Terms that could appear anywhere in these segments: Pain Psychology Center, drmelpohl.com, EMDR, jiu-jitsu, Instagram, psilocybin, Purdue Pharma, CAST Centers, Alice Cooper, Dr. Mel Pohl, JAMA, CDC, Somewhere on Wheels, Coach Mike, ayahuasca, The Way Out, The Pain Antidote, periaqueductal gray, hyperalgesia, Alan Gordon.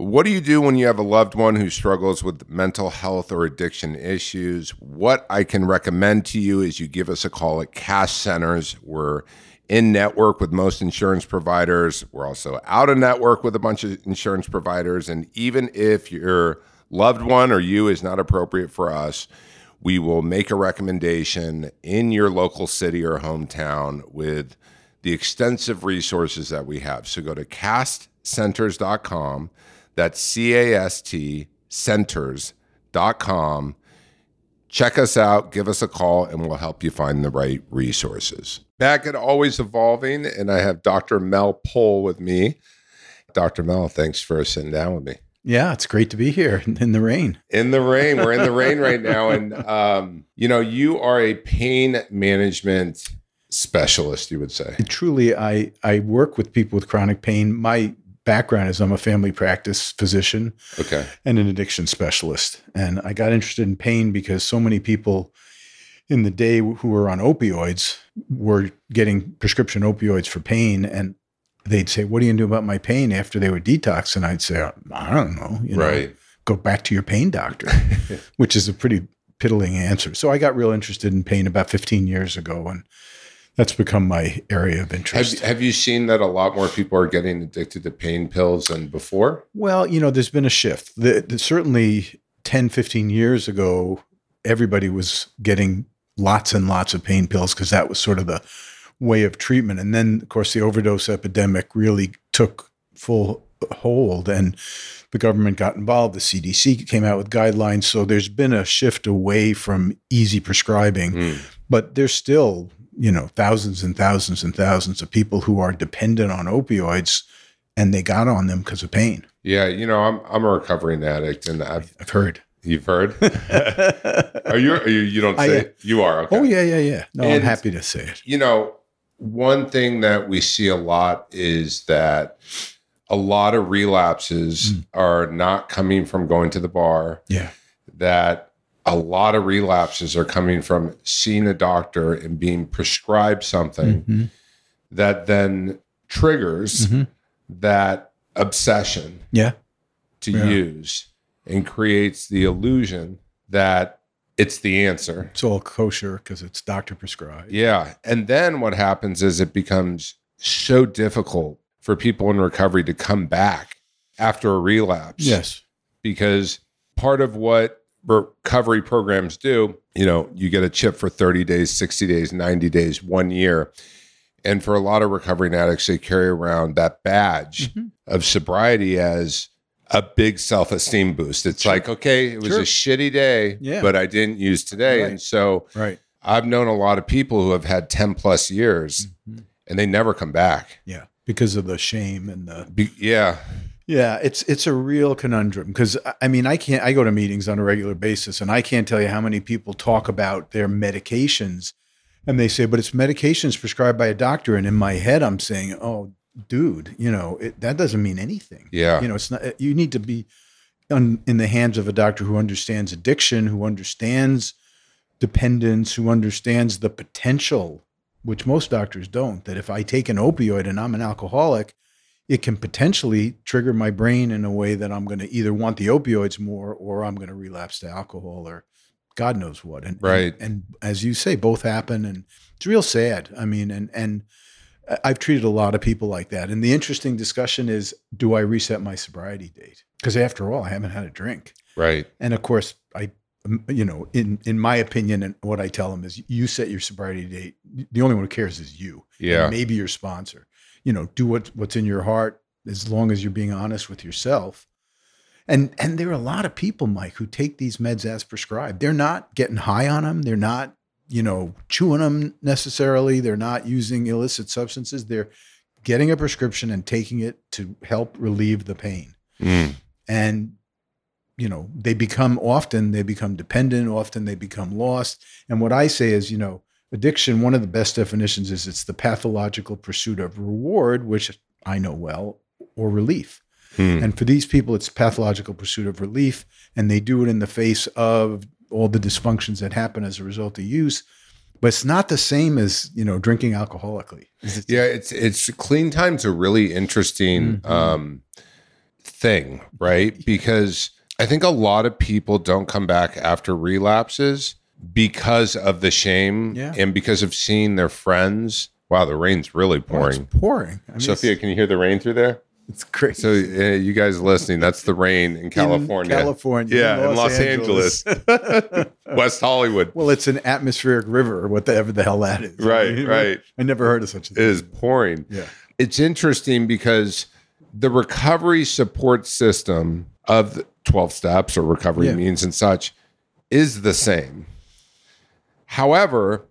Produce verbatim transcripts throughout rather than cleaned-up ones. What do you do when you have a loved one who struggles with mental health or addiction issues? What I can recommend to you is you give us a call at CAST Centers. We're in-network with most insurance providers. We're also out-of-network with a bunch of insurance providers. And even if your loved one or you is not appropriate for us, we will make a recommendation in your local city or hometown with the extensive resources that we have. So go to cast centers dot com. That's C A S T centers dot com. Check us out, give us a call, and we'll help you find the right resources. Back at Always Evolving, and I have Doctor Mel Pohl with me. Doctor Mel, thanks for sitting down with me. Yeah, it's great to be here in the rain. In the rain. We're in the rain right now. And, um, you know, you are a pain management specialist, you would say. And truly, I, I work with people with chronic pain. My background is I'm a family practice physician okay. and an addiction specialist. And I got interested in pain because so many people in the day who were on opioids were getting prescription opioids for pain. And they'd say, what are you going to do about my pain after they were detoxed? And I'd say, I don't know. You know, right. Go back to your pain doctor, which is a pretty piddling answer. So I got real interested in pain about fifteen years ago. And that's become my area of interest. Have, have you seen that a lot more people are getting addicted to pain pills than before? Well, you know, there's been a shift. The, the, certainly ten, fifteen years ago, everybody was getting lots and lots of pain pills because that was sort of the way of treatment. And then, of course, the overdose epidemic really took full hold and the government got involved. The C D C came out with guidelines. So there's been a shift away from easy prescribing, mm. but there's still, you know, thousands and thousands and thousands of people who are dependent on opioids, and they got on them because of pain. Yeah, you know, I'm I'm a recovering addict, and I've, I've heard. You've heard? Are you? Are you? You don't say I, it. You are. Okay. Oh yeah, yeah, yeah. No, and, I'm happy to say it. You know, one thing that we see a lot is that a lot of relapses mm. are not coming from going to the bar. Yeah, that. A lot of relapses are coming from seeing a doctor and being prescribed something mm-hmm. that then triggers mm-hmm. that obsession yeah. to yeah. use and creates the illusion that it's the answer. It's all kosher because it's doctor prescribed. Yeah. And then what happens is it becomes so difficult for people in recovery to come back after a relapse. Yes. Because part of what recovery programs do, you know, you get a chip for thirty days, sixty days, ninety days, one year. And for a lot of recovering addicts, they carry around that badge mm-hmm. of sobriety as a big self-esteem boost. It's sure. like, okay, it was sure. a shitty day, yeah. but I didn't use today. Right. And so right. I've known a lot of people who have had ten plus years mm-hmm. and they never come back. Yeah. Because of the shame and the... Be- yeah. Yeah, it's it's a real conundrum because, I mean, I can't. I go to meetings on a regular basis, and I can't tell you how many people talk about their medications, and they say, but it's medications prescribed by a doctor, and in my head, I'm saying, oh, dude, you know, it, that doesn't mean anything. Yeah. You know, it's not. You need to be on, in the hands of a doctor who understands addiction, who understands dependence, who understands the potential, which most doctors don't, that if I take an opioid and I'm an alcoholic, it can potentially trigger my brain in a way that I'm going to either want the opioids more or I'm going to relapse to alcohol or God knows what. And, right. and, and as you say, both happen. And it's real sad. I mean, and and I've treated a lot of people like that. And the interesting discussion is, do I reset my sobriety date? Because after all, I haven't had a drink. Right. And of course, I, you know, in, in my opinion, and what I tell them is you set your sobriety date. The only one who cares is you. Yeah. And maybe your sponsor. You know, do what, what's in your heart as long as you're being honest with yourself. And and there are a lot of people, Mike, who take these meds as prescribed. They're not getting high on them. They're not, you know, chewing them necessarily. They're not using illicit substances. They're getting a prescription and taking it to help relieve the pain. Mm. And, you know, they become often, they become dependent. Often they become lost. And what I say is, you know, addiction, one of the best definitions is it's the pathological pursuit of reward, which I know well, or relief. Hmm. And for these people, it's pathological pursuit of relief, and they do it in the face of all the dysfunctions that happen as a result of use. But it's not the same as, you know, drinking alcoholically. It's- yeah, it's it's clean time's a really interesting mm-hmm. um, thing, right? Because I think a lot of people don't come back after relapses because of the shame yeah. and because of seeing their friends. Wow, the rain's really pouring. Oh, it's pouring. I mean, Sophia, it's, can you hear the rain through there? It's crazy. So uh, you guys listening, that's the rain in California. In California. Yeah, in Los, in Los Angeles. Angeles. West Hollywood. Well, it's an atmospheric river, whatever the hell that is. Right, I mean, right. I never heard of such a thing. It is pouring. Yeah. It's interesting because the recovery support system of twelve steps or recovery yeah. means and such is the same. However,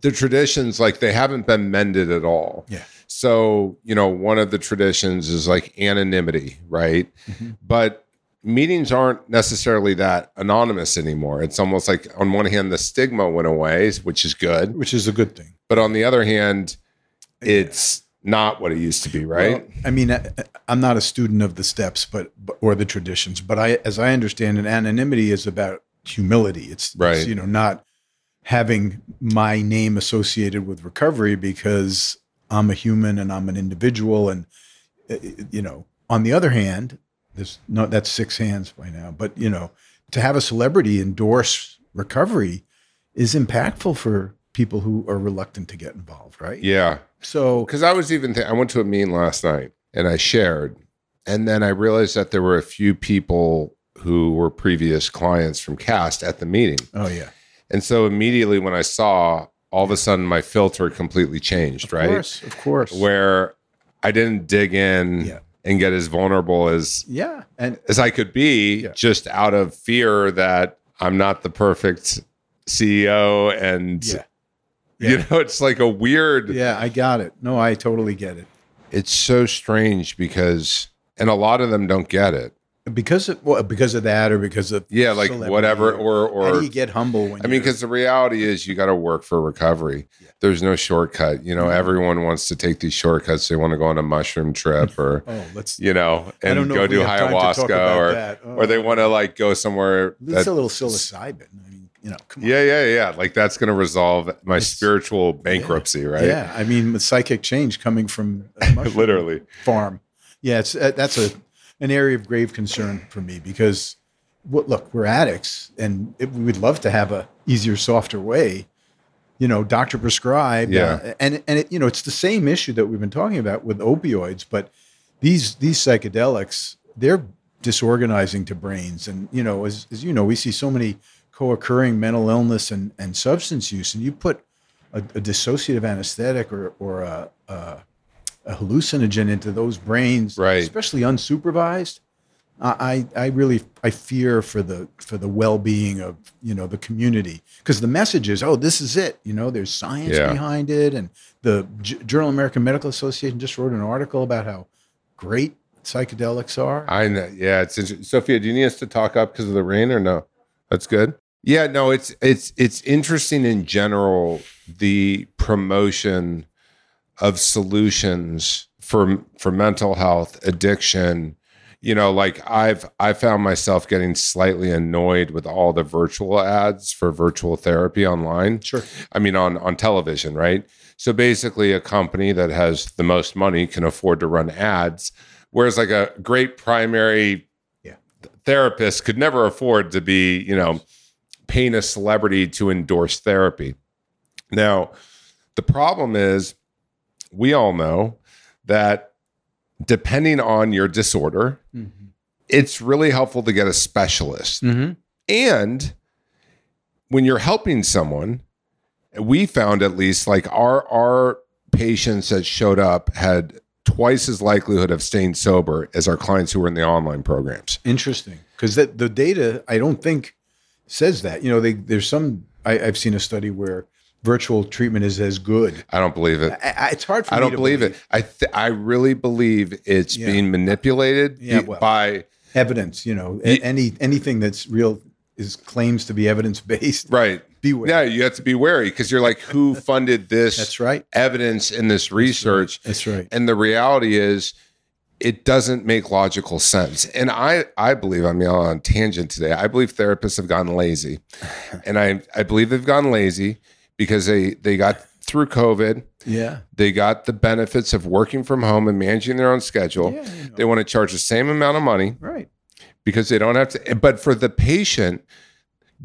the traditions, like they haven't been mended at all. Yeah. So, you know, one of the traditions is like anonymity, right? Mm-hmm. But meetings aren't necessarily that anonymous anymore. It's almost like on one hand, the stigma went away, which is good. Which is a good thing. But on the other hand, it's yeah. not what it used to be, right? Well, I mean, I, I'm not a student of the steps but or the traditions, but I, as I understand it, anonymity is about humility. It's, right. it's you know, not having my name associated with recovery because I'm a human and I'm an individual. And, you know, on the other hand, there's no, that's six hands by now, but you know, to have a celebrity endorse recovery is impactful for people who are reluctant to get involved. Right. Yeah. So, cause I was even, th- I went to a meeting last night and I shared, and then I realized that there were a few people who were previous clients from CAST at the meeting. Oh yeah. And so immediately when I saw, all of a sudden my filter completely changed, of right? Of course, of course. Where I didn't dig in yeah. and get as vulnerable as yeah. and, as I could be yeah. just out of fear that I'm not the perfect C E O. And, yeah. Yeah. you know, it's like a weird. Yeah, I got it. No, I totally get it. It's so strange because, and a lot of them don't get it. Because of well, because of that, or because of yeah, like whatever, or or how do you get humble? When I mean, because the reality is, you got to work for recovery. Yeah. There's no shortcut. You know, yeah. everyone wants to take these shortcuts. They want to go on a mushroom trip, or oh, let's you know, and know go do ayahuasca, or oh. or they want to like go somewhere. It's a little psilocybin. I mean, you know, come on. Yeah, yeah, yeah. Like that's going to resolve my it's, spiritual bankruptcy, yeah. right? Yeah, I mean, the psychic change coming from a mushroom literally farm. Yeah, it's uh, that's a. an area of grave concern for me because, what, look, we're addicts and it, we would love to have a easier, softer way, you know, doctor prescribed. Yeah. Uh, and, and it, you know, it's the same issue that we've been talking about with opioids, but these these psychedelics, they're disorganizing to brains. And, you know, as, as you know, we see so many co-occurring mental illness and, and substance use, and you put a, a dissociative anesthetic or, or a, a a hallucinogen into those brains, right. especially unsupervised. I, I really, I fear for the, for the well-being of, you know, the community, because the message is, oh, this is it. You know, there's science yeah. behind it. And the J- Journal of American Medical Association just wrote an article about how great psychedelics are. I know. Yeah. It's interesting. Sophia, do you need us to talk up because of the rain or no? That's good. Yeah, no, it's, it's, it's interesting in general, the promotion of solutions for for mental health, addiction. You know, like I've I found myself getting slightly annoyed with all the virtual ads for virtual therapy online. Sure. I mean, on, on television, right? So basically a company that has the most money can afford to run ads, whereas like a great primary yeah. therapist could never afford to be, you know, paying a celebrity to endorse therapy. Now, the problem is, we all know that depending on your disorder, mm-hmm. it's really helpful to get a specialist. Mm-hmm. And when you're helping someone, we found at least like our, our patients that showed up had twice as likelihood of staying sober as our clients who were in the online programs. Interesting. Because that the data, I don't think says that, you know, they, there's some, I, I've seen a study where virtual treatment is as good. I don't believe it. I, I, it's hard for I me don't to believe, believe it. I th- I really believe it's yeah. being manipulated yeah, well, by evidence. You know, y- any anything that's real is claims to be evidence based. Right. Beware. Yeah, you have to be wary because you're like, who funded this? That's right. Evidence in this research. That's right. And the reality is, it doesn't make logical sense. And I, I believe, I mean, I'm on tangent today. I believe therapists have gotten lazy, and I I believe they've gotten lazy. Because they, they got through COVID. Yeah. They got the benefits of working from home and managing their own schedule. Yeah, you know. They want to charge the same amount of money. Right. Because they don't have to. But for the patient,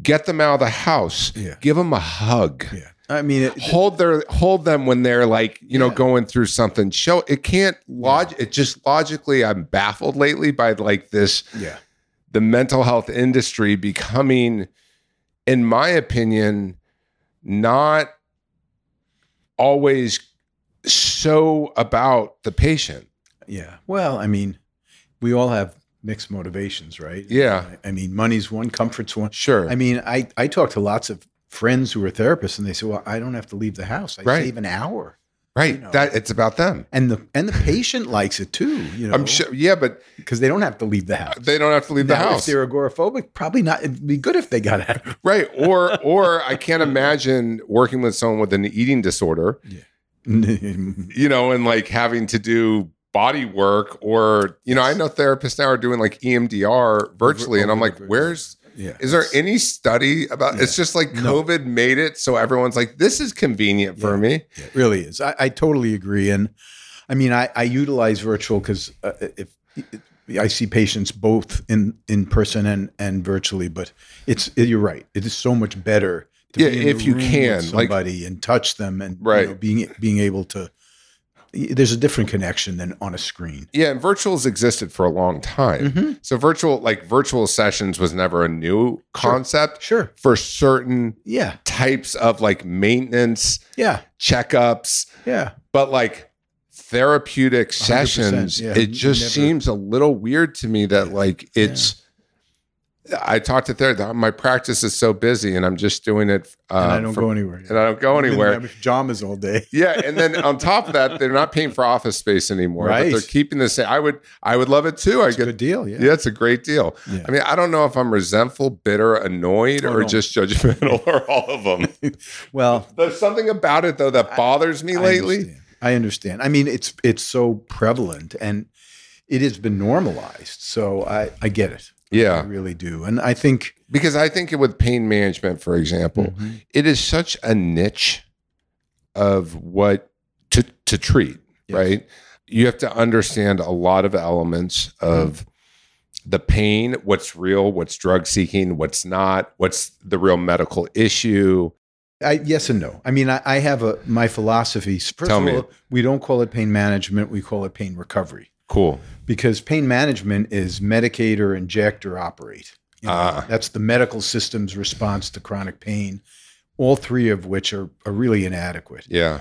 get them out of the house. Yeah. Give them a hug. Yeah. I mean, it, hold their hold them when they're like, you know, yeah. going through something. Show it can't log. Yeah. It just logically, I'm baffled lately by like this. Yeah. The mental health industry becoming, in my opinion, not always so about the patient. Yeah. Well, I mean, we all have mixed motivations, right? Yeah. I, I mean, money's one, comfort's one. Sure. I mean, I, I talk to lots of friends who are therapists and they say, well, I don't have to leave the house. I right. save an hour. Right. You know, that it's about them. And the and the patient likes it too, you know. I'm sure, yeah, but because they don't have to leave the house. They don't have to leave now, the house. If they're agoraphobic, probably not. It'd be good if they got out. Right. Or or I can't imagine working with someone with an eating disorder. Yeah. You know, and like having to do body work or, you know, I know therapists now are doing like E M D R virtually. Over, and I'm like, where's Yeah. Is there any study about yeah. it's just like COVID no. made it so everyone's like, this is convenient for yeah. me. Yeah, it really is. I, I totally agree. And I mean, I, I utilize virtual because uh, if it, I see patients both in, in person and, and virtually, but it's it, you're right. It is so much better to yeah, be in if the you room can with somebody like, and touch them and right. you know, being being able to. There's a different connection than on a screen. Yeah, and virtuals existed for a long time. Mm-hmm. So virtual, like virtual sessions was never a new concept. Sure. sure. For certain yeah. types of like maintenance, yeah. checkups. Yeah. But like therapeutic sessions, yeah. it just never. seems a little weird to me that yeah. like it's, yeah. I talk to therapists, my practice is so busy and I'm just doing it. Uh, and I don't for, go anywhere. Yeah. And I don't go anywhere. I'm in pajamas all day. Yeah, and then on top of that, they're not paying for office space anymore. Right. But they're keeping the same. I would, I would love it too. That's I get a good deal. Yeah. yeah, it's a great deal. Yeah. I mean, I don't know if I'm resentful, bitter, annoyed, oh, or no. just judgmental, or all of them. Well, there's something about it though that bothers I, me I lately. Understand. I understand. I mean, it's it's so prevalent and it has been normalized. So I, I get it. Yeah. I really do. And I think... Because I think with pain management, for example, mm-hmm. it is such a niche of what to, to treat, yes. right? You have to understand a lot of elements of mm-hmm. the pain, what's real, what's drug-seeking, what's not, what's the real medical issue. I, yes and no. I mean, I, I have a my philosophy. First Tell of all, me. We don't call it pain management. We call it pain recovery. Cool. Because pain management is medicate or inject or operate. You know, uh, that's the medical system's response to chronic pain, all three of which are, are really inadequate. Yeah.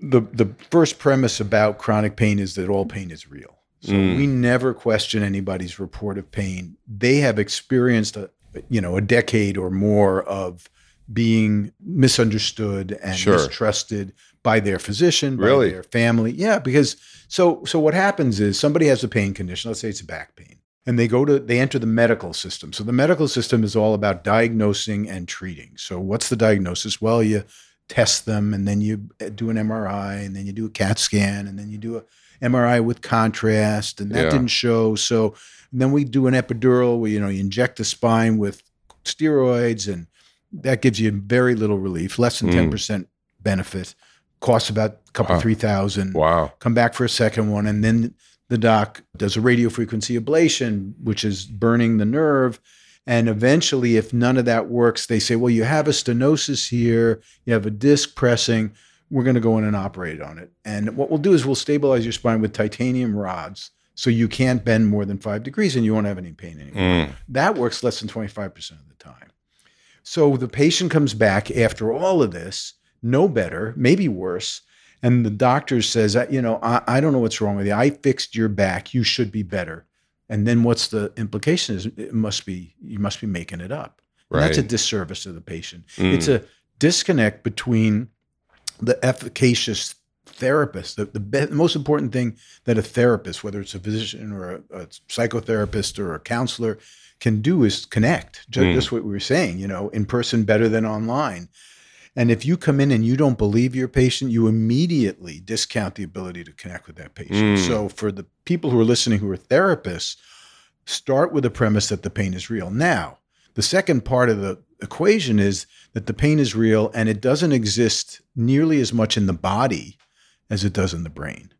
The the first premise about chronic pain is that all pain is real. So mm. we never question anybody's report of pain. They have experienced a you know a decade or more of being misunderstood and sure. mistrusted by their physician, by really? their family. Yeah, because so so what happens is somebody has a pain condition, let's say it's back pain, and they go to they enter the medical system. So the medical system is all about diagnosing and treating. So what's the diagnosis? Well, you test them and then you do an M R I and then you do a CAT scan and then you do a M R I with contrast and that yeah. didn't show. So then we do an epidural where you know you inject the spine with steroids and that gives you very little relief, less than ten percent mm. benefit, costs about a couple, wow. three thousand dollars. Wow. Come back for a second one, and then the doc does a radiofrequency ablation, which is burning the nerve. And eventually, if none of that works, they say, well, you have a stenosis here, you have a disc pressing, we're going to go in and operate on it. And what we'll do is we'll stabilize your spine with titanium rods so you can't bend more than five degrees and you won't have any pain anymore. Mm. That works less than twenty-five percent of the time. So the patient comes back after all of this, no better, maybe worse. And the doctor says, you know, I, I don't know what's wrong with you. I fixed your back. You should be better. And then what's the implication is it must be, you must be making it up. Right. That's a disservice to the patient. Mm. It's a disconnect between the efficacious therapist. The, the be- most important thing that a therapist, whether it's a physician or a, a psychotherapist or a counselor, can do is connect. Just, mm. just what we were saying, you know, in person better than online. And if you come in and you don't believe your patient, you immediately discount the ability to connect with that patient. Mm. So for the people who are listening who are therapists, start with the premise that the pain is real. Now, The second part of the equation is that the pain is real and it doesn't exist nearly as much in the body as it does in the brain.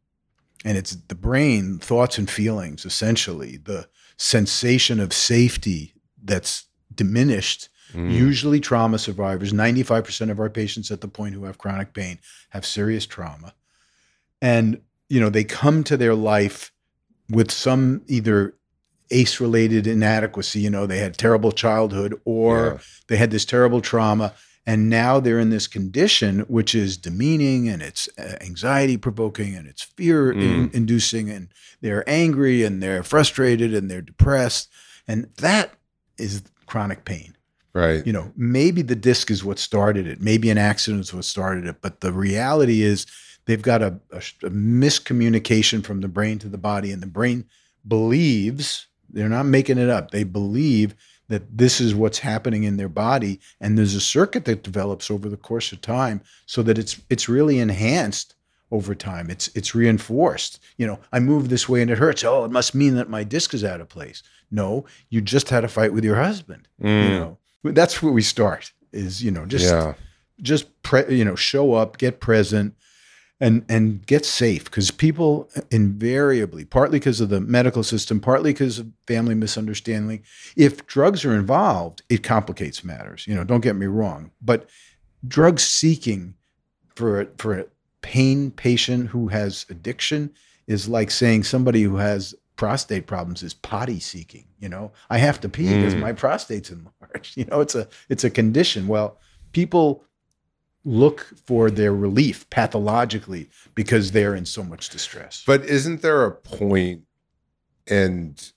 And it's the brain, thoughts and feelings, essentially, the sensation of safety that's diminished. Mm. Usually trauma survivors, ninety-five percent of our patients at the point who have chronic pain have serious trauma. And, you know, they come to their life with some either A C E-related inadequacy, you know, they had terrible childhood or yeah. they had this terrible trauma. And now they're in this condition, which is demeaning and it's anxiety provoking and it's fear mm. in- inducing and they're angry and they're frustrated and they're depressed. And that is chronic pain. Right. You know, maybe the disc is what started it. Maybe an accident is what started it. But the reality is they've got a, a, a miscommunication from the brain to the body, and the brain believes, they're not making it up, they believe that this is what's happening in their body. And there's a circuit that develops over the course of time so that it's it's really enhanced over time. It's it's reinforced. You know, I move this way and it hurts. Oh, it must mean that my disc is out of place. No, you just had a fight with your husband, mm. you know. That's where we start is, you know, just, yeah. just pre- you know, show up, get present and, and get safe. Because people invariably, partly because of the medical system, partly because of family misunderstanding, if drugs are involved, it complicates matters. You know, don't get me wrong. But drug seeking for a, for a pain patient who has addiction is like saying somebody who has prostate problems is potty seeking. You know, I have to pee mm. because my prostate's enlarged. You know, it's a it's a condition. Well, people look for their relief pathologically because they're in so much distress. But isn't there a point and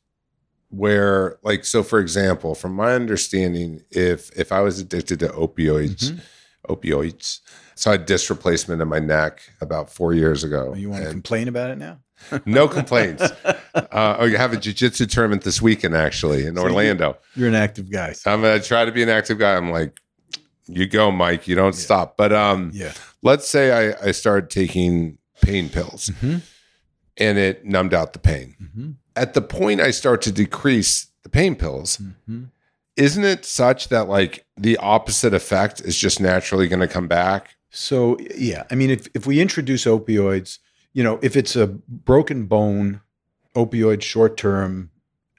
where, like, so for example, from my understanding, if if I was addicted to opioids, mm-hmm. opioids, so I had disc replacement in my neck about four years ago. You want to complain about it now? No complaints. Uh, I have a jiu-jitsu tournament this weekend, actually, in so Orlando. You're an active guy. So. I'm going to try to be an active guy. I'm like, you go, Mike. You don't yeah. stop. But um, yeah. let's say I, I started taking pain pills, mm-hmm. and it numbed out the pain. Mm-hmm. At the point I start to decrease the pain pills, mm-hmm. isn't it such that like the opposite effect is just naturally going to come back? So, yeah. I mean, if, if we introduce opioids, you know, if it's a broken bone, opioid short-term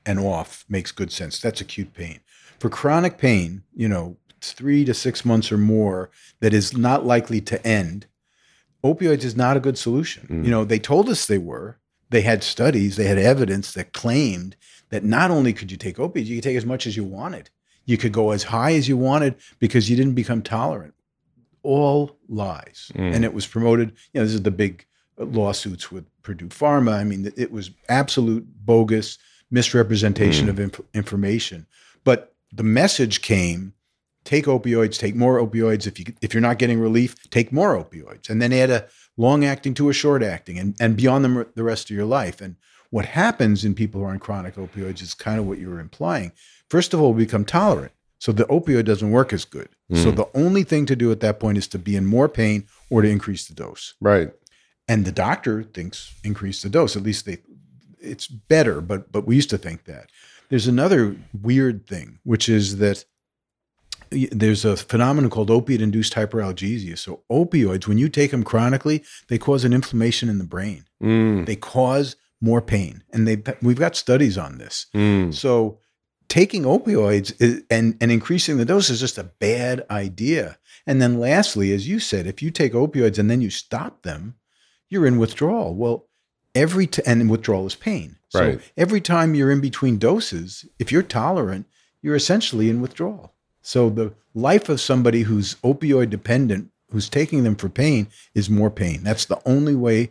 and off makes good sense. That's acute pain. For chronic pain, you know, three to six months or more that is not likely to end, opioids is not a good solution. Mm. You know, they told us they were. They had studies. They had evidence that claimed that not only could you take opioids, you could take as much as you wanted. You could go as high as you wanted because you didn't become tolerant. All lies. Mm. And it was promoted. You know, this is the big lawsuits with Purdue Pharma. I mean, it was absolute bogus misrepresentation mm. of inf- information. But the message came, take opioids, take more opioids. If, you, if you're not getting relief, take more opioids. And then add a long-acting to a short-acting and, and beyond them the rest of your life. And what happens in people who are on chronic opioids is kind of what you were implying. First of all, we become tolerant. So the opioid doesn't work as good. Mm. So the only thing to do at that point is to be in more pain or to increase the dose. Right. And the doctor thinks increase the dose. At least they, it's better, but but we used to think that. There's another weird thing, which is that there's a phenomenon called opiate-induced hyperalgesia. So opioids, when you take them chronically, they cause an inflammation in the brain. Mm. They cause more pain. And they we've got studies on this. Mm. So taking opioids is, and, and increasing the dose is just a bad idea. And then lastly, as you said, if you take opioids and then you stop them, you're in withdrawal. Well, every t- and withdrawal is pain. So right. every time you're in between doses, if you're tolerant, you're essentially in withdrawal. So the life of somebody who's opioid dependent, who's taking them for pain, is more pain. That's the only way.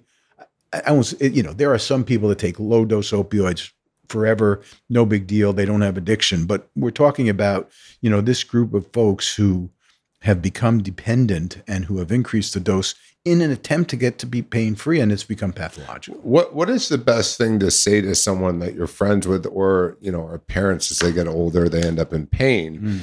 I, I was, it, you know, there are some people that take low dose opioids forever, no big deal. They don't have addiction. But we're talking about, you know, this group of folks who have become dependent and who have increased the dose in an attempt to get to be pain-free, and it's become pathological. What What is the best thing to say to someone that you're friends with or, you know, our parents as they get older, they end up in pain, mm.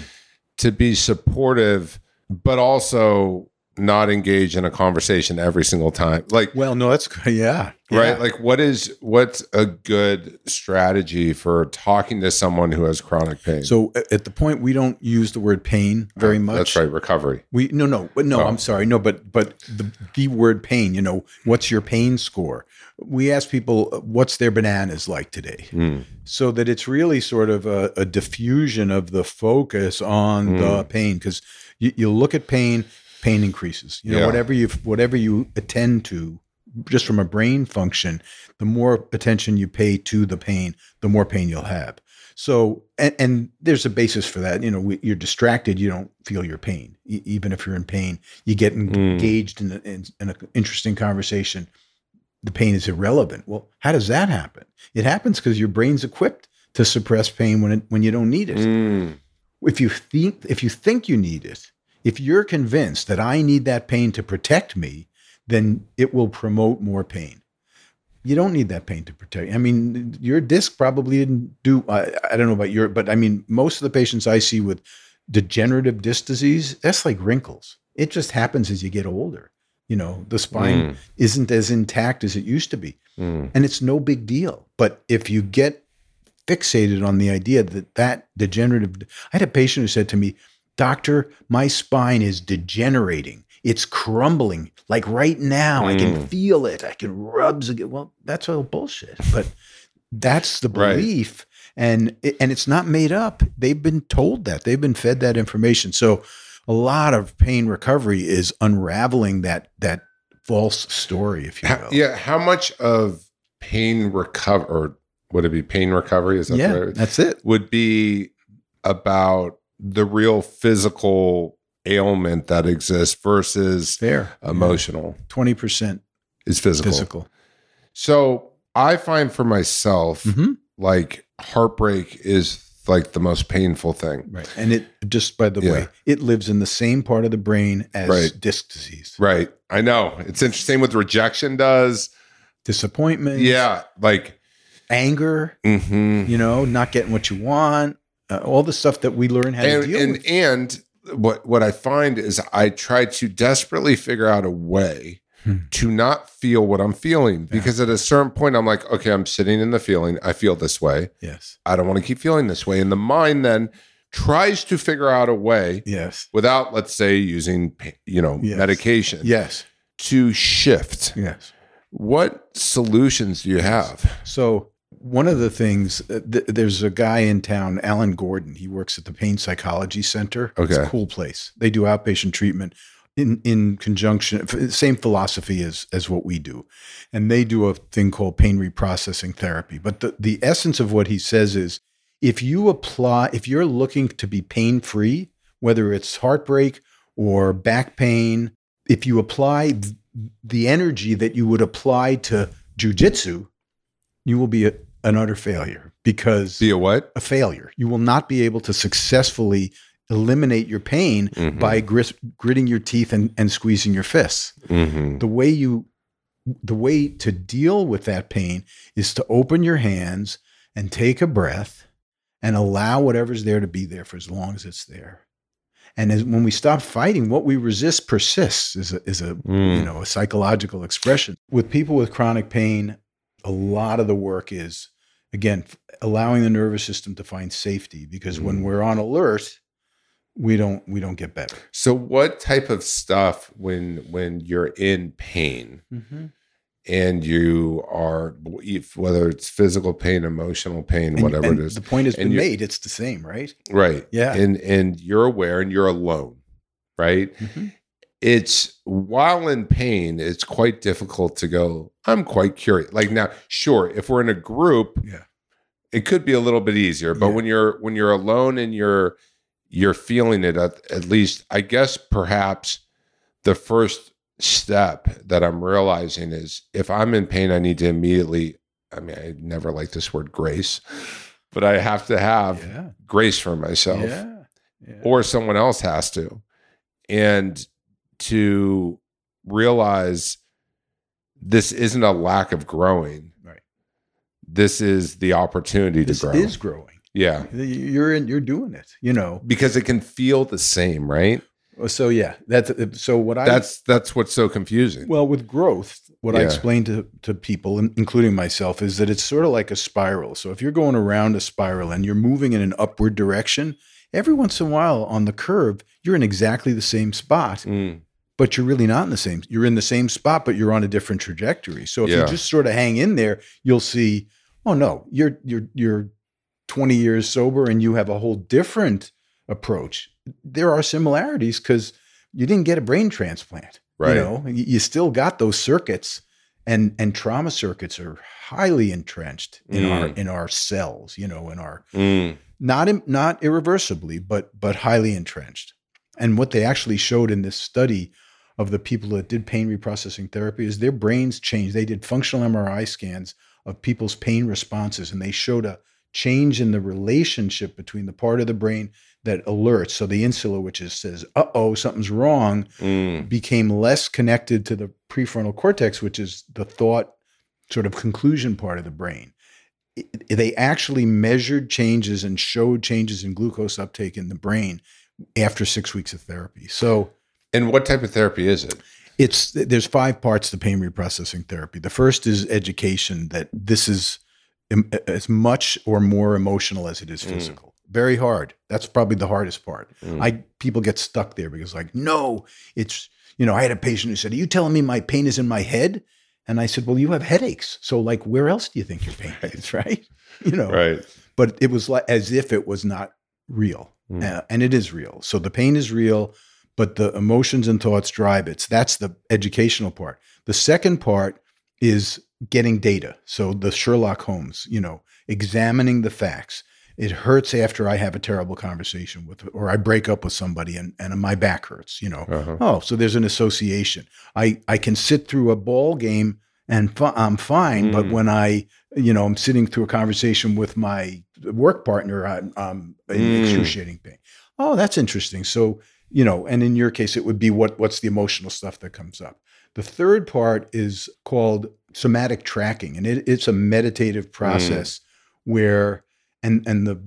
to be supportive, but also not engage in a conversation every single time? Like, well, no, that's yeah, yeah. right. Like, what is what's a good strategy for talking to someone who has chronic pain? So, at the point, we don't use the word pain very much. That's right, recovery. We no, no, no. Oh. I'm sorry, no, but but the the word pain. You know, what's your pain score? We ask people what's their bananas like today, mm. so that it's really sort of a, a diffusion of the focus on mm. the pain, because you, you look at pain. Pain increases. You know, yeah. whatever you whatever you attend to, just from a brain function, the more attention you pay to the pain, the more pain you'll have. So, and, and there's a basis for that. You know, we, you're distracted, you don't feel your pain. E- even if you're in pain, you get engaged mm. in, a, in, in an interesting conversation. The pain is irrelevant. Well, how does that happen? It happens because your brain's equipped to suppress pain when it, when you don't need it. Mm. If you think if you think you need it. If you're convinced that I need that pain to protect me, then it will promote more pain. You don't need that pain to protect you. I mean, your disc probably didn't do, I, I don't know about your, but I mean, most of the patients I see with degenerative disc disease, that's like wrinkles. It just happens as you get older. You know, the spine mm. isn't as intact as it used to be. Mm. And it's no big deal. But if you get fixated on the idea that that degenerative, I had a patient who said to me, "Doctor, my spine is degenerating. It's crumbling. Like right now, mm. I can feel it. I can rubs again." Well, that's all bullshit. But that's the belief. Right. And, it, and it's not made up. They've been told that. They've been fed that information. So a lot of pain recovery is unraveling that that false story, if you will. How, yeah. How much of pain recover, or would it be pain recovery? Is that yeah, right? That's it. Would be about the real physical ailment that exists versus Fair. emotional. twenty percent is physical. physical. So I find for myself, mm-hmm. like heartbreak is like the most painful thing. Right. And it, just by the yeah. way, it lives in the same part of the brain as right. disc disease. Right. I know. It's interesting what rejection does. Disappointment. Yeah. Like anger, mm-hmm. you know, not getting what you want. Uh, all the stuff that we learn how and, to deal and, with. And what, what I find is I try to desperately figure out a way hmm. to not feel what I'm feeling. Yeah. Because at a certain point, I'm like, okay, I'm sitting in the feeling. I feel this way. Yes. I don't want to keep feeling this way. And the mind then tries to figure out a way yes. without, let's say, using you know yes. medication yes. to shift. Yes. What solutions do you have? So... One of the things, uh, th- there's a guy in town, Alan Gordon. He works at the Pain Psychology Center. Okay. It's a cool place. They do outpatient treatment in, in conjunction, f- same philosophy as, as what we do. And they do a thing called pain reprocessing therapy. But the, the essence of what he says is, if you apply, if you're looking to be pain-free, whether it's heartbreak or back pain, if you apply th- the energy that you would apply to jujitsu, you will be a, an utter failure because be a what? A failure. You will not be able to successfully eliminate your pain mm-hmm. by grit, gritting your teeth and, and squeezing your fists. Mm-hmm. The way you, the way to deal with that pain is to open your hands and take a breath and allow whatever's there to be there for as long as it's there. And as, when we stop fighting, what we resist persists. Is a, is a mm. you know a psychological expression with people with chronic pain. A lot of the work is, again, allowing the nervous system to find safety, because mm. when we're on alert, we don't we don't get better. So what type of stuff when when you're in pain mm-hmm. and you are, if, whether it's physical pain, emotional pain, and, whatever and it is. The point has been made. It's the same, right? Right. Yeah. And, and you're aware and you're alone, right? Mm-hmm. It's while in pain, it's quite difficult to go, I'm quite curious. Like now, sure, if we're in a group, yeah. it could be a little bit easier. But yeah. when you're when you're alone and you're you're feeling it, at, at least, I guess perhaps the first step that I'm realizing is if I'm in pain, I need to immediately, I mean, I never like this word grace, but I have to have yeah. grace for myself yeah. Yeah. or someone else has to. And to realize this isn't a lack of growing. Right. This is the opportunity this to grow. This is growing. Yeah. You're in, you're doing it, you know. Because it can feel the same, right? So yeah, that's so what I that's that's what's so confusing. Well, with growth, what yeah. I explain to to people, including myself, is that it's sort of like a spiral. So if you're going around a spiral and you're moving in an upward direction, every once in a while on the curve, you're in exactly the same spot, mm. but you're really not in the same. You're in the same spot, but you're on a different trajectory. So if yeah. you just sort of hang in there, you'll see, oh no, you're you're you're twenty years sober and you have a whole different approach. There are similarities because you didn't get a brain transplant, right? You know, you still got those circuits, and and trauma circuits are highly entrenched in mm. our in our cells, you know, in our mm. not in, not irreversibly, but but highly entrenched. And what they actually showed in this study of the people that did pain reprocessing therapy is their brains changed. They did functional M R I scans of people's pain responses, and they showed a change in the relationship between the part of the brain that alerts. So the insula, which is, says, uh-oh, something's wrong, mm. became less connected to the prefrontal cortex, which is the thought sort of conclusion part of the brain. It, it, they actually measured changes and showed changes in glucose uptake in the brain after six weeks of therapy. So, and what type of therapy is it? It's there's five parts to pain reprocessing therapy. The first is education, that this is as much or more emotional as it is physical. Mm. Very hard. That's probably the hardest part. Mm. I people get stuck there because like, no, it's, you know, I had a patient who said, are you telling me my pain is in my head? And I said, well, you have headaches. So like, where else do you think your pain right. is, right? You know, right. But it was like as if it was not real. Mm. Uh, and it is real. So the pain is real, but the emotions and thoughts drive it. So that's the educational part. The second part is getting data. So the Sherlock Holmes, you know, examining the facts. It hurts after I have a terrible conversation with, or I break up with somebody and, and my back hurts, you know. Uh-huh. Oh, so there's an association. I, I can sit through a ball game and fi- I'm fine. Mm. But when I, you know, I'm sitting through a conversation with my work partner, I'm, I'm in mm. excruciating pain. Oh, that's interesting. So, you know, and in your case, it would be what what's the emotional stuff that comes up. The third part is called somatic tracking. And it, it's a meditative process mm. where... And and the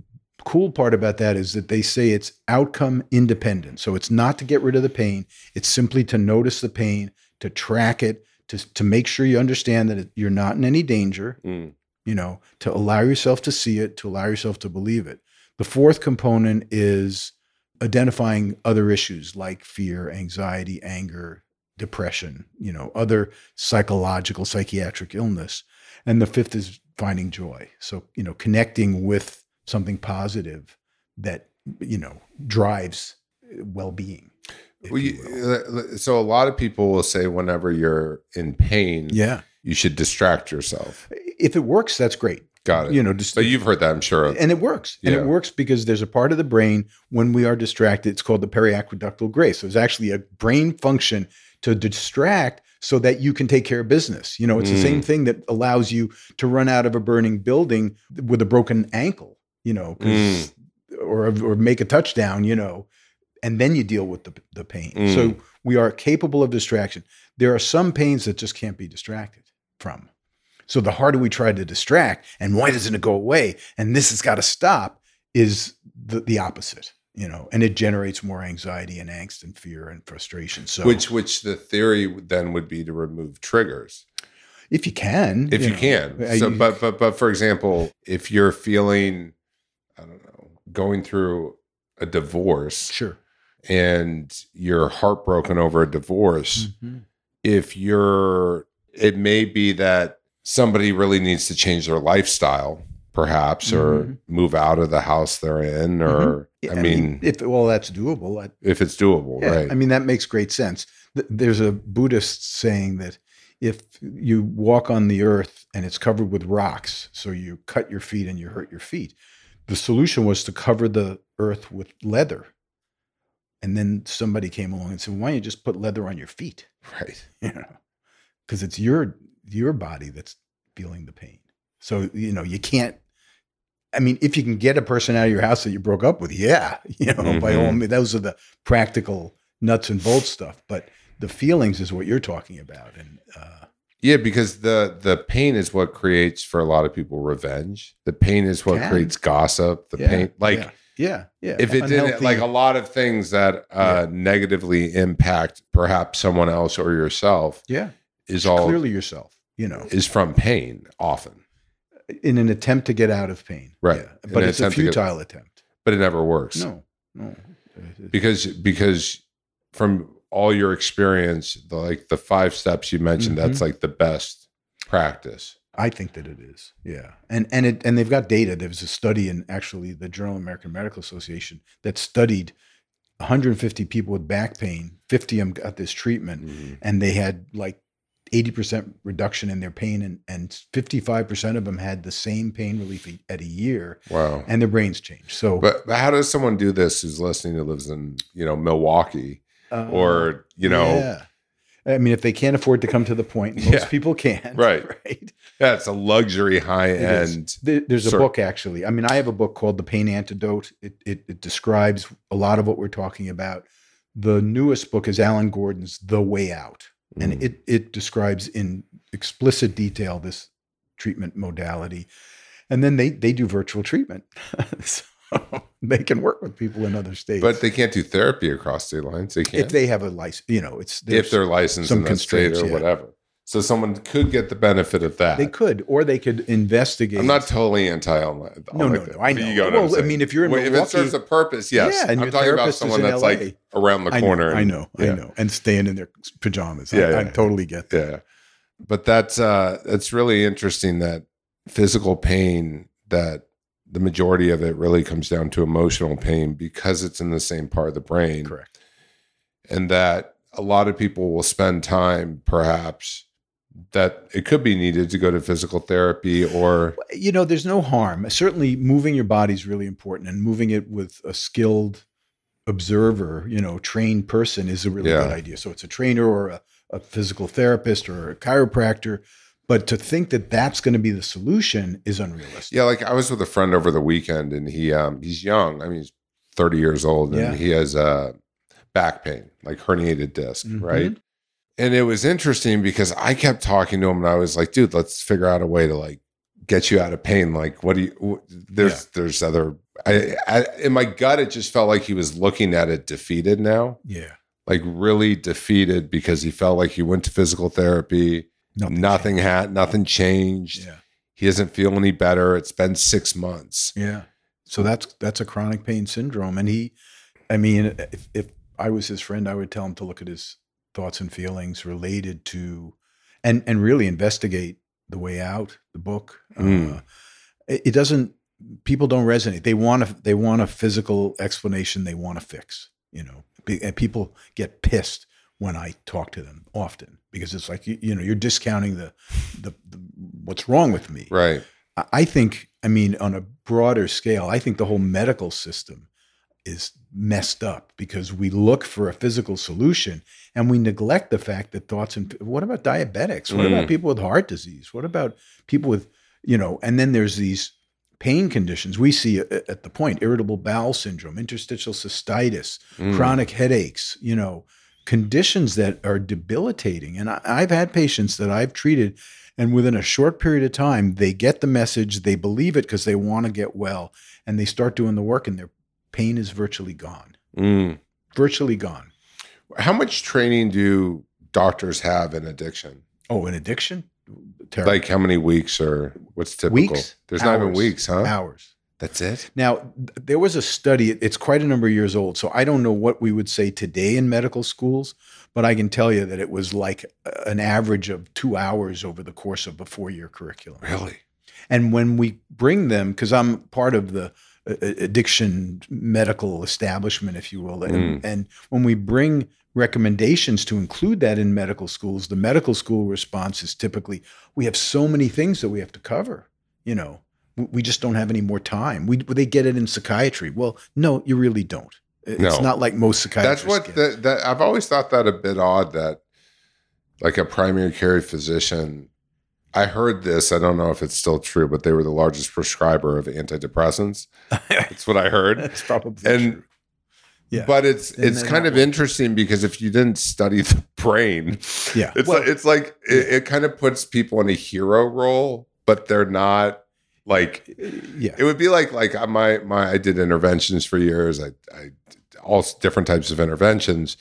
cool part about that is that they say it's outcome independent. So it's not to get rid of the pain. It's simply to notice the pain, to track it, to, to make sure you understand that you're not in any danger, mm. you know, to allow yourself to see it, to allow yourself to believe it. The fourth component is identifying other issues like fear, anxiety, anger, depression, you know, other psychological, psychiatric illness. And the fifth is finding joy. So, you know, connecting with something positive that, you know, drives well-being. Well, you, so a lot of people will say whenever you're in pain, yeah. you should distract yourself. If it works, that's great. Got it. You know, just, but you've heard that, I'm sure. And it works. Yeah. And it works because there's a part of the brain when we are distracted, it's called the periaqueductal gray. So it's actually a brain function to distract so that you can take care of business. You know, it's mm. the same thing that allows you to run out of a burning building with a broken ankle, you know, mm. or or make a touchdown, you know, and then you deal with the, the pain. Mm. So we are capable of distraction. There are some pains that just can't be distracted from. So the harder we try to distract and why doesn't it go away? And this has got to stop is the, the opposite. You know, and it generates more anxiety and angst and fear and frustration. So, which, which the theory then would be to remove triggers, if you can, if you, you know, can. So, you, but, but, but for example, if you're feeling, I don't know, going through a divorce, sure, and you're heartbroken over a divorce, mm-hmm. if you're, it may be that somebody really needs to change their lifestyle, perhaps, or mm-hmm. move out of the house they're in, or mm-hmm. I, I mean, mean, if well, that's doable. I, if it's doable, yeah, right? I mean, that makes great sense. There's a Buddhist saying that if you walk on the earth and it's covered with rocks, so you cut your feet and you hurt your feet, the solution was to cover the earth with leather. And then somebody came along and said, "Why don't you just put leather on your feet?" Right? You know, because it's your your body that's feeling the pain. So you know you can't. I mean, if you can get a person out of your house that you broke up with, yeah, you know, mm-hmm. by all means, those are the practical nuts and bolts stuff. But the feelings is what you're talking about, and uh, yeah, because the the pain is what creates for a lot of people revenge. The pain is what can. creates gossip. The yeah, pain, like yeah. Yeah, yeah. If it unhealthy. didn't, like a lot of things that uh, yeah. negatively impact perhaps someone else or yourself. Yeah, is it's all clearly yourself. You know, is from pain often. In an attempt to get out of pain, right? Yeah. But it's a futile get, attempt. But it never works. No, no. Because because from all your experience, the, like the five steps you mentioned, mm-hmm. that's like the best practice. I think that it is, yeah, and and it and they've got data. There was a study in actually the Journal of American Medical Association that studied one hundred fifty people with back pain. fifty of them got this treatment, mm-hmm. and they had like eighty percent reduction in their pain, and and fifty-five percent of them had the same pain relief at a year. Wow! And their brains changed. So, but, but how does someone do this? Who's listening? Who lives in you know Milwaukee, um, or you know. Yeah. I mean, if they can't afford to come to the point, most yeah. people can. Right. Right. Yeah, it's a luxury high-end. There, there's a sort. book, actually. I mean, I have a book called The Pain Antidote. It, it it describes a lot of what we're talking about. The newest book is Alan Gordon's The Way Out. Mm. And it it describes in explicit detail this treatment modality. And then they, they do virtual treatment. So they can work with people in other states, but they can't do therapy across state lines. They can't if they have a license. You know, it's if they're licensed in that state or yeah. whatever. So someone could get the benefit of that. They could, or they could investigate. I'm not totally anti online. No, no, no. I know. You know well, well I mean, if you're in Wait, Milwaukee, if it serves a purpose, yes. Yeah, and I'm talking about someone that's L A. Like around the I know, corner. I know, and, I know, yeah. and staying in their pajamas. Yeah, I, yeah, I totally get that. Yeah, but that's uh, that's really interesting. That physical pain that. The majority of it really comes down to emotional pain because it's in the same part of the brain. Correct. And that a lot of people will spend time, perhaps, that it could be needed to go to physical therapy or... You know, there's no harm. Certainly moving your body is really important, and moving it with a skilled observer, you know, trained person is a really yeah. good idea. So it's a trainer or a, a physical therapist or a chiropractor. But to think that that's going to be the solution is unrealistic. Yeah, like I was with a friend over the weekend, and he um, he's young. I mean, he's thirty years old, and yeah. he has uh, back pain, like herniated disc, mm-hmm. right? And it was interesting because I kept talking to him, and I was like, "Dude, let's figure out a way to like get you out of pain. Like, what do you? There's yeah. there's other. I, I, in my gut, it just felt like he was looking at it defeated now. Yeah, like really defeated because he felt like he went to physical therapy. Nothing, nothing had, nothing changed. Yeah. He doesn't feel any better. It's been six months. Yeah. So that's, that's a chronic pain syndrome. And he, I mean, if, if I was his friend, I would tell him to look at his thoughts and feelings related to, and, and really investigate The Way Out, the book. Mm. Uh, it, it doesn't, people don't resonate. They want a, they want a physical explanation. They want a fix, you know, and people get pissed when I talk to them often, because it's like, you, you know, you're discounting the, the, the, what's wrong with me. Right. I, I think, I mean, on a broader scale, I think the whole medical system is messed up because we look for a physical solution and we neglect the fact that thoughts and, what about diabetics? What mm. about people with heart disease? What about people with, you know, and then there's these pain conditions we see at the point, irritable bowel syndrome, interstitial cystitis, mm. chronic headaches, you know, conditions that are debilitating. And I, I've had patients that I've treated, and within a short period of time, they get the message, they believe it because they want to get well, and they start doing the work, and their pain is virtually gone. Mm. Virtually gone. How much training do doctors have in addiction? Oh, in addiction? Terrible. Like how many weeks or what's typical? Weeks? There's Hours. Not even weeks, huh? Hours. That's it? Now, there was a study, it's quite a number of years old, so I don't know what we would say today in medical schools, but I can tell you that it was like an average of two hours over the course of a four-year curriculum. Really? And when we bring them, because I'm part of the addiction medical establishment, if you will, mm. and, and when we bring recommendations to include that in medical schools, the medical school response is typically, we have so many things that we have to cover, you know. We just don't have any more time. We they get it in psychiatry. Well, no, you really don't. It's no. not like most psychiatrists. That's what the, that I've always thought that a bit odd that, like a primary care physician, I heard this. I don't know if it's still true, but they were the largest prescriber of antidepressants. That's what I heard. That's probably and, true. Yeah. But it's and it's kind of working. Interesting because if you didn't study the brain, yeah, it's well, like, it's like it, it kind of puts people in a hero role, but they're not. Like, yeah, it would be like, like my, my, I did interventions for years. I, I did all different types of interventions,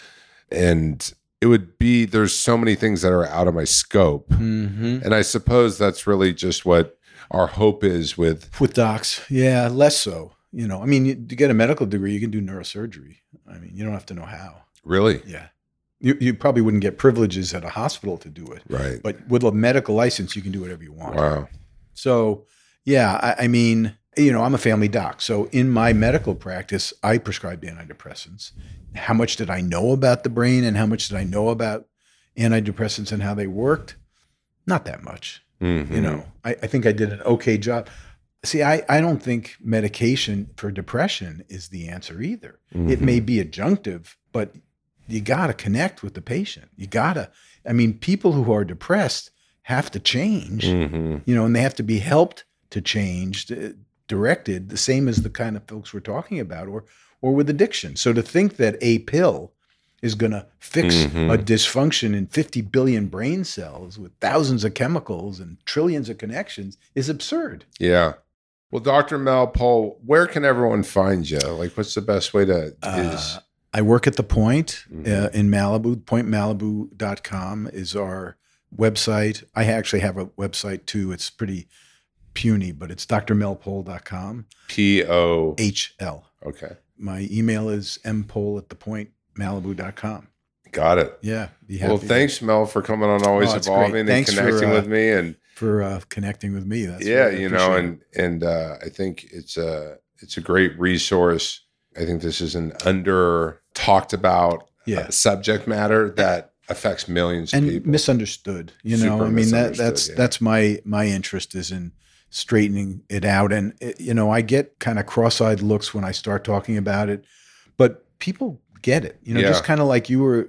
and it would be, there's so many things that are out of my scope. Mm-hmm. And I suppose that's really just what our hope is with, with docs. Yeah. Less so, you know, I mean, you, to get a medical degree, you can do neurosurgery. I mean, you don't have to know how. Really? Yeah. You you probably wouldn't get privileges at a hospital to do it. Right. But with a medical license, you can do whatever you want. Wow. So, yeah, I, I mean, you know, I'm a family doc. So in my medical practice, I prescribed antidepressants. How much did I know about the brain and how much did I know about antidepressants and how they worked? Not that much. Mm-hmm. You know, I, I think I did an okay job. See, I, I don't think medication for depression is the answer either. Mm-hmm. It may be adjunctive, but you got to connect with the patient. You got to, I mean, people who are depressed have to change, mm-hmm. you know, and they have to be helped to change, to, directed, the same as the kind of folks we're talking about, or, or with addiction. So to think that a pill is going to fix mm-hmm. a dysfunction in fifty billion brain cells with thousands of chemicals and trillions of connections is absurd. Yeah. Well, Doctor Mel Pohl, where can everyone find you? Like, what's the best way to... Is- uh, I work at The Point mm-hmm. uh, in Malibu. Point Malibu dot com is our website. I actually have a website too. It's pretty puny, but it's D R mel pohl dot com. P O H L. Okay. My email is m pohl at the point malibu dot com. Got it. Yeah. Well, thanks, Mel, for coming on Always oh, Evolving and connecting for, uh, with me. And for uh, connecting with me. That's yeah, you know, and, and uh, I think it's a, it's a great resource. I think this is an under talked about yeah. uh, subject matter that affects millions of and people. And misunderstood, you know, Super I mean, that, that's, yeah. that's my, my interest is in straightening it out. And, it, you know, I get kind of cross-eyed looks when I start talking about it, but people get it, you know, yeah. just kind of like you were,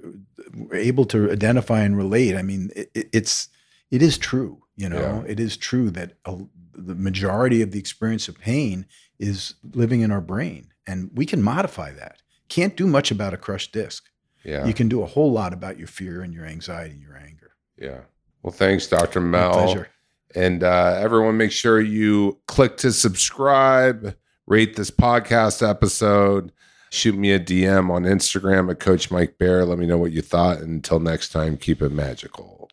were able to identify and relate. I mean, it, it's, it is true, you know, yeah. it is true that a, the majority of the experience of pain is living in our brain. And we can modify that. Can't do much about a crushed disc. Yeah. You can do a whole lot about your fear and your anxiety and your anger. Yeah. Well, thanks, Doctor Mel. My pleasure. And uh, everyone, make sure you click to subscribe, rate this podcast episode, shoot me a D M on Instagram at Coach Mike Bear. Let me know what you thought. And until next time, keep it magical.